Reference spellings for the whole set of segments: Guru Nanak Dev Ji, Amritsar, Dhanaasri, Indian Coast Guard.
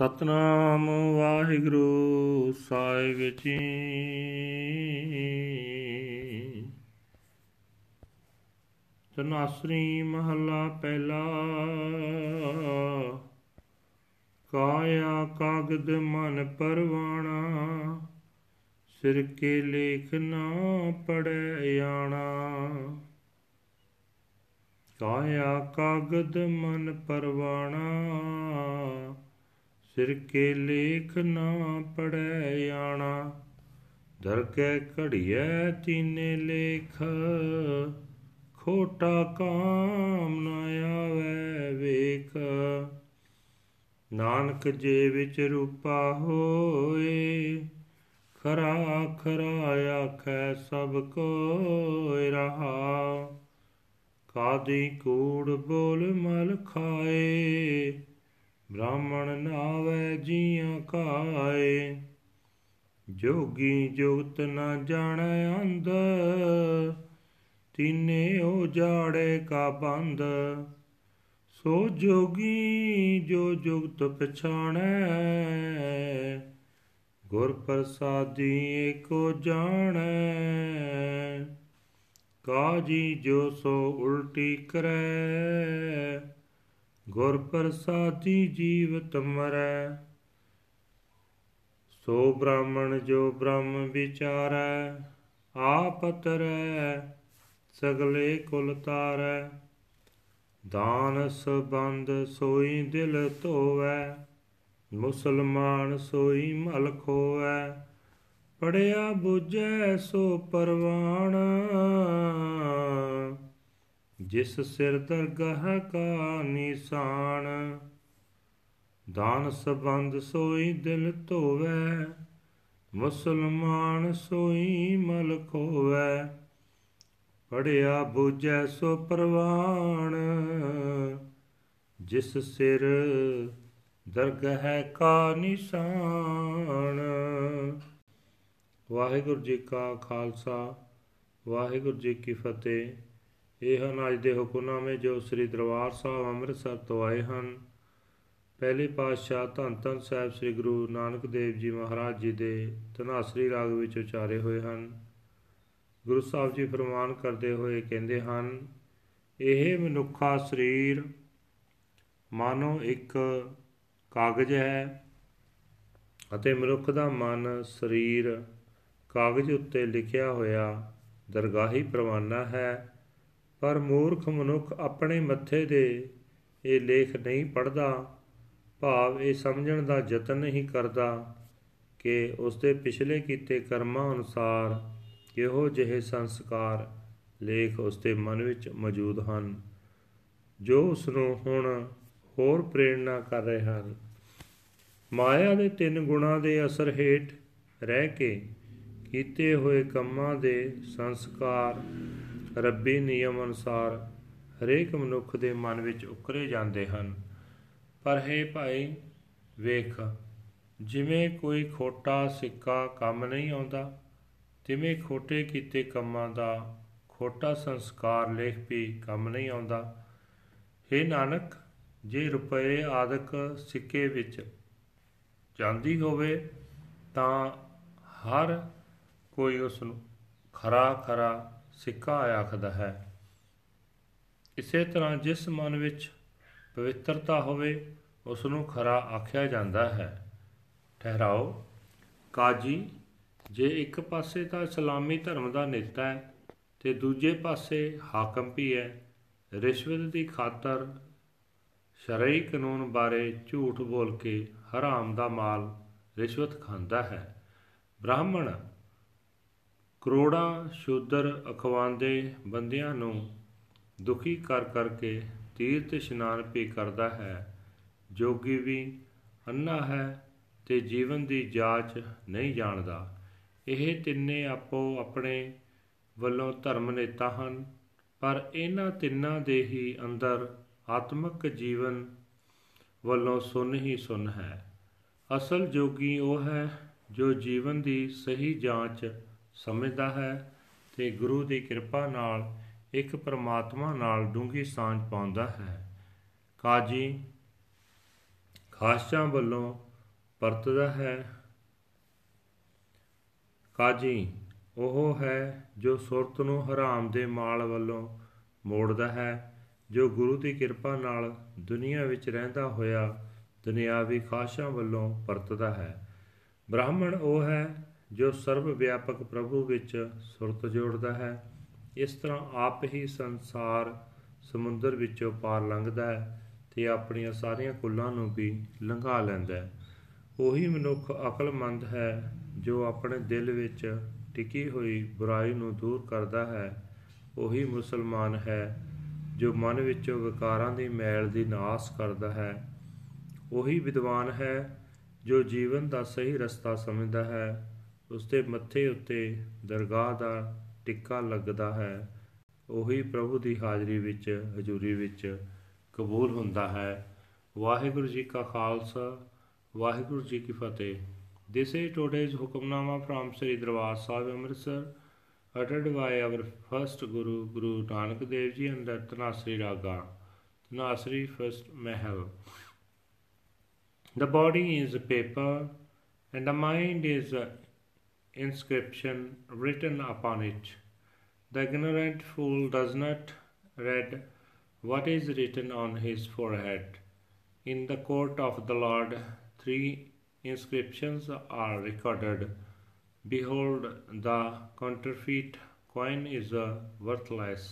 ਸਤਨਾਮ ਵਾਹਿਗੁਰੂ ਸਾਹਿਬ ਜੀ। ਧਨਾਸਰੀ ਮਹਲਾ ਪਹਿਲਾ। ਕਾਇਆ ਕਾਗਦ ਮਨ ਪਰਵਾਣਾ, ਸਿਰਕੇ ਲੇਖ ਨਾ ਪੜੈ ਆਣਾ। ਕਾਇਆ ਕਾਗਦ ਮਨ ਪਰਵਾਣਾ, ਸਿਰਕੇ ਲੇਖ ਨਾ ਪੜੈ ਆਣਾ। ਦਰਗਹਿ ਘੜੀਐ ਤੀਨੇ ਲੇਖ, ਖੋਟਾ ਕਾਮ ਨਾ ਆਵੈ ਵੇਖ। ਨਾਨਕ ਜੇ ਵਿੱਚ ਰੂਪਾ ਹੋਏ, ਖਰਾ ਖਰਾ ਆਖੈ ਸਭ ਕੋਇ ਰਹਾ। ਕਾਦੀ ਕੂੜ ਬੋਲ ਮਲ ਖਾਏ, ਬ੍ਰਾਹਮਣ ਨਾਵੈ ਜੀਆਂ ਕਾਏ। ਜੋਗੀ ਜੁਗਤ ਨਾ ਜਾਣੈ ਅੰਧ, ਤੀਨੇ ਉਹ ਜਾੜੇ ਕਾ ਬੰਦ। ਸੋ ਜੋਗੀ ਜੋ ਜੁਗਤ ਪਛਾਣੈ, ਗੁਰ ਪ੍ਰਸਾਦੀ ਏਕੋ ਜਾਣੈ। ਕਾਜੀ ਜੋ ਸੋ ਉਲਟੀ ਕਰੈ, ਗੁਰ ਪ੍ਰਸਾਦੀ ਜੀਵਤ ਮਰੈ। ਸੋ ਬ੍ਰਾਹਮਣ ਜੋ ਬ੍ਰਹਮ ਵਿਚਾਰੈ, ਆਪ ਤਰੈ ਸਗਲੇ ਕੁਲ ਤਾਰੈ। ਦਾਨ ਸੰਬੰਧ ਸੋਈ ਦਿਲ ਧੋਵੈ, ਮੁਸਲਮਾਨ ਸੋਈ ਮਲ ਖੋਵੈ। ਪੜਿਆ ਬੁਝੈ ਸੋ ਪਰਵਾਣ, ਜਿਸ ਸਿਰ ਦਰਗਾਹ ਕਾ ਨਿਸ਼ਾਨ। ਦਾਨ ਸੰਬੰਧ ਸੋਈ ਦਿਲ ਧੋਵੈ, ਮੁਸਲਮਾਨ ਸੋਈ ਮਲ ਖੋਵੈ। ਪੜਿਆ ਬੁਝੈ ਸੋ ਪਰਵਾਣ, ਜਿਸ ਸਿਰ ਦਰਗਹਿ ਕਾ ਨਿਸ਼ਾਨ। ਵਾਹਿਗੁਰੂ ਜੀ ਕਾ ਖਾਲਸਾ, ਵਾਹਿਗੁਰੂ ਜੀ ਕੀ ਫਤਿਹ। ਇਹ ਹਨ ਅੱਜ ਦੇ ਹੁਕਮਨਾਮੇ ਜੋ ਸ੍ਰੀ ਦਰਬਾਰ ਸਾਹਿਬ ਅੰਮ੍ਰਿਤਸਰ ਤੋਂ ਆਏ ਹਨ। ਪਹਿਲੇ ਪਾਤਸ਼ਾਹ ਧੰਨ ਧੰਨ ਸਾਹਿਬ ਸ੍ਰੀ ਗੁਰੂ ਨਾਨਕ ਦੇਵ ਜੀ ਮਹਾਰਾਜ ਜੀ ਦੇ ਧਨਾਸਰੀ ਰਾਗ ਵਿੱਚ ਉਚਾਰੇ ਹੋਏ ਹਨ। ਗੁਰੂ ਸਾਹਿਬ ਜੀ ਫਰਮਾਨ ਕਰਦੇ ਹੋਏ ਕਹਿੰਦੇ ਹਨ, ਇਹ ਮਨੁੱਖਾ ਸਰੀਰ ਮਾਨੋ ਇੱਕ ਕਾਗਜ਼ ਹੈ ਅਤੇ ਮਨੁੱਖ ਦਾ ਮਨ ਸਰੀਰ ਕਾਗਜ਼ ਉੱਤੇ ਲਿਖਿਆ ਹੋਇਆ ਦਰਗਾਹੀ ਪਰਵਾਨਾ ਹੈ। ਪਰ ਮੂਰਖ ਮਨੁੱਖ ਆਪਣੇ ਮੱਥੇ ਦੇ ਇਹ ਲੇਖ ਨਹੀਂ ਪੜ੍ਹਦਾ, ਭਾਵ ਇਹ ਸਮਝਣ ਦਾ ਯਤਨ ਨਹੀਂ ਕਰਦਾ ਕਿ ਉਸਦੇ ਪਿਛਲੇ ਕੀਤੇ ਕਰਮਾਂ ਅਨੁਸਾਰ ਇਹੋ ਜਿਹੇ ਸੰਸਕਾਰ ਲੇਖ ਉਸਦੇ ਮਨ ਵਿੱਚ ਮੌਜੂਦ ਹਨ, ਜੋ ਉਸਨੂੰ ਹੁਣ ਹੋਰ ਪ੍ਰੇਰਣਾ ਕਰ ਰਹੇ ਹਨ। ਮਾਇਆ ਦੇ ਤਿੰਨ ਗੁਣਾਂ ਦੇ ਅਸਰ ਹੇਠ ਰਹਿ ਕੇ ਕੀਤੇ ਹੋਏ ਕੰਮਾਂ ਦੇ ਸੰਸਕਾਰ ਰੱਬੀ ਨਿਯਮ ਅਨੁਸਾਰ ਹਰੇਕ ਮਨੁੱਖ ਦੇ ਮਨ ਵਿੱਚ ਉਕਰੇ ਜਾਂਦੇ ਹਨ। ਪਰ ਹੇ ਭਾਈ ਵੇਖ, ਜਿਵੇਂ ਕੋਈ ਖੋਟਾ ਸਿੱਕਾ ਕੰਮ ਨਹੀਂ ਆਉਂਦਾ, ਤਿਵੇਂ ਖੋਟੇ ਕੀਤੇ ਕੰਮਾਂ ਦਾ ਖੋਟਾ ਸੰਸਕਾਰ ਲੇਖ ਵੀ ਕੰਮ ਨਹੀਂ ਆਉਂਦਾ। ਹੇ ਨਾਨਕ, ਜੇ ਰੁਪਏ ਆਦਿਕ ਸਿੱਕੇ ਵਿੱਚ ਜਾਂਦੀ ਹੋਵੇ ਤਾਂ ਹਰ ਕੋਈ ਉਸ ਨੂੰ ਖਰਾ ਖਰਾ ਸਿੱਕਾ ਆਖਦਾ ਹੈ। ਇਸੇ ਤਰ੍ਹਾਂ ਜਿਸ ਮਨ ਵਿੱਚ ਪਵਿੱਤਰਤਾ ਹੋਵੇ ਉਸ ਨੂੰ ਖਰਾ ਆਖਿਆ ਜਾਂਦਾ ਹੈ। ਠਹਿਰਾਓ ਕਾਜੀ, ਜੇ ਇੱਕ ਪਾਸੇ ਤਾਂ ਇਸਲਾਮੀ ਧਰਮ ਦਾ ਨੇਤਾ ਹੈ ਅਤੇ ਦੂਜੇ ਪਾਸੇ ਹਾਕਮ ਵੀ ਹੈ, ਰਿਸ਼ਵਤ ਦੀ ਖਾਤਰ ਸ਼ਰਈ ਕਾਨੂੰਨ ਬਾਰੇ ਝੂਠ ਬੋਲ ਕੇ ਹਰਾਮ ਦਾ ਮਾਲ ਰਿਸ਼ਵਤ ਖਾਂਦਾ ਹੈ। ਬ੍ਰਾਹਮਣ ਕਰੋੜਾਂ ਸ਼ੂਦਰ ਅਖਵਾਂਦੇ ਬੰਦਿਆਂ ਨੂੰ ਦੁਖੀ ਕਰ ਕਰਕੇ ਤੀਰਥ ਇਸ਼ਨਾਨ ਵੀ ਕਰਦਾ ਹੈ। ਜੋਗੀ ਵੀ ਅੰਨ੍ਹਾ ਹੈ ਅਤੇ ਜੀਵਨ ਦੀ ਜਾਚ ਨਹੀਂ ਜਾਣਦਾ। ਇਹ ਤਿੰਨੇ ਆਪੋ ਆਪਣੇ ਵੱਲੋਂ ਧਰਮ ਨੇਤਾ ਹਨ, ਪਰ ਇਹਨਾਂ ਤਿੰਨਾਂ ਦੇ ਹੀ ਅੰਦਰ ਆਤਮਿਕ ਜੀਵਨ ਵੱਲੋਂ ਸੁੰਨ ਹੀ ਸੁੰਨ ਹੈ। ਅਸਲ ਜੋਗੀ ਉਹ ਹੈ ਜੋ ਜੀਵਨ ਦੀ ਸਹੀ ਜਾਂਚ ਸਮਝਦਾ ਹੈ ਅਤੇ ਗੁਰੂ ਦੀ ਕਿਰਪਾ ਨਾਲ ਇੱਕ ਪਰਮਾਤਮਾ ਨਾਲ ਡੂੰਘੀ ਸਾਂਝ ਪਾਉਂਦਾ ਹੈ। ਕਾਜੀ ਖਾਸ਼ਾਂ ਵੱਲੋਂ ਪਰਤਦਾ ਹੈ। ਕਾਜੀ ਉਹ ਹੈ ਜੋ ਸੁਰਤ ਨੂੰ ਹਰਾਮ ਦੇ ਮਾਲ ਵੱਲੋਂ ਮੋੜਦਾ ਹੈ, ਜੋ ਗੁਰੂ ਦੀ ਕਿਰਪਾ ਨਾਲ ਦੁਨੀਆ ਵਿੱਚ ਰਹਿੰਦਾ ਹੋਇਆ ਦੁਨਿਆਵੀ ਖਾਸ਼ਾਂ ਵੱਲੋਂ ਪਰਤਦਾ ਹੈ। ਬ੍ਰਾਹਮਣ ਉਹ ਹੈ ਜੋ ਸਰਵ ਵਿਆਪਕ ਪ੍ਰਭੂ ਵਿੱਚ ਸੁਰਤ ਜੋੜਦਾ ਹੈ। ਇਸ ਤਰ੍ਹਾਂ ਆਪ ਹੀ ਸੰਸਾਰ ਸਮੁੰਦਰ ਵਿੱਚੋਂ ਪਾਰ ਲੰਘਦਾ ਹੈ ਅਤੇ ਆਪਣੀਆਂ ਸਾਰੀਆਂ ਕੁੱਲਾਂ ਨੂੰ ਵੀ ਲੰਘਾ ਲੈਂਦਾ ਹੈ। ਉਹੀ ਮਨੁੱਖ ਅਕਲਮੰਦ ਹੈ ਜੋ ਆਪਣੇ ਦਿਲ ਵਿੱਚ ਟਿਕੀ ਹੋਈ ਬੁਰਾਈ ਨੂੰ ਦੂਰ ਕਰਦਾ ਹੈ। ਉਹੀ ਮੁਸਲਮਾਨ ਹੈ ਜੋ ਮਨ ਵਿੱਚੋਂ ਵਿਕਾਰਾਂ ਦੀ ਮੈਲ ਦੀ ਨਾਸ ਕਰਦਾ ਹੈ। ਉਹੀ ਵਿਦਵਾਨ ਹੈ ਜੋ ਜੀਵਨ ਦਾ ਸਹੀ ਰਸਤਾ ਸਮਝਦਾ ਹੈ। ਉਸਦੇ ਮੱਥੇ ਉੱਤੇ ਦਰਗਾਹ ਦਾ ਟਿੱਕਾ ਲੱਗਦਾ ਹੈ। ਉਹੀ ਪ੍ਰਭੂ ਦੀ ਹਾਜ਼ਰੀ ਵਿੱਚ ਹਜ਼ੂਰੀ ਵਿੱਚ ਕਬੂਲ ਹੁੰਦਾ ਹੈ। ਵਾਹਿਗੁਰੂ ਜੀ ਕਾ ਖਾਲਸਾ, ਵਾਹਿਗੁਰੂ ਜੀ ਕੀ ਫਤਿਹ। This is today's Hukamnama from Sri Darbar Sahib, Amritsar, uttered by our first Guru, Guru Nanak Dev Ji, under Dhanaasri Raga, Dhanaasri First Mahal. The body is a paper and the mind is an inscription written upon it. The ignorant fool does not read what is written on his forehead. In the court of the Lord, 3 inscriptions are recorded. Behold, the counterfeit coin is worthless.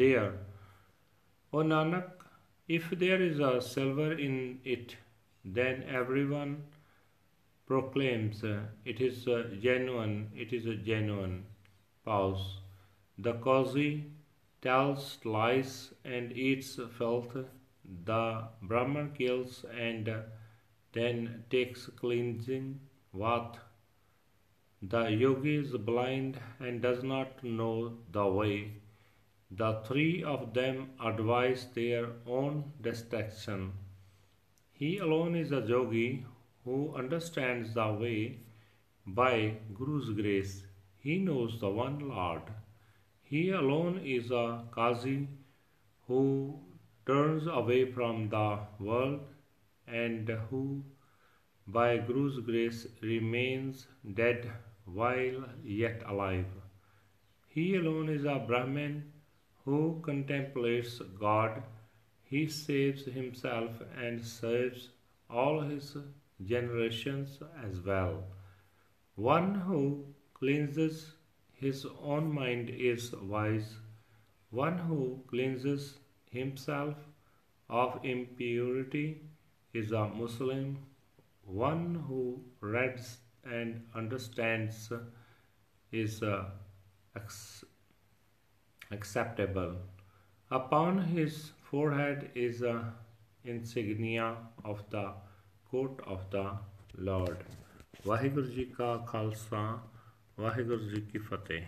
There, O Nanak, if there is a silver in it, then everyone proclaims it is genuine, it is genuine. Pause. The Qazi tells lies and eats filth. The Brahman kills and then takes cleansing bath. The Yogi is blind and does not know the way. The 3 of them advise their own destruction. He alone is a yogi who understands the way. By Guru's grace, he knows the one Lord. He alone is a Qazi who turns away from the world and who, by Guru's grace, remains dead while yet alive. He alone is a Brahmin who contemplates God. He saves himself and saves all his generations as well. One who cleanses his own mind is wise. One who cleanses himself of impurity is a Muslim. One who reads and understands is acceptable. Upon his forehead is an insignia of the court of the Lord. Vaheguru Ji ka Khalsa, Vaheguru Ji ki Fateh.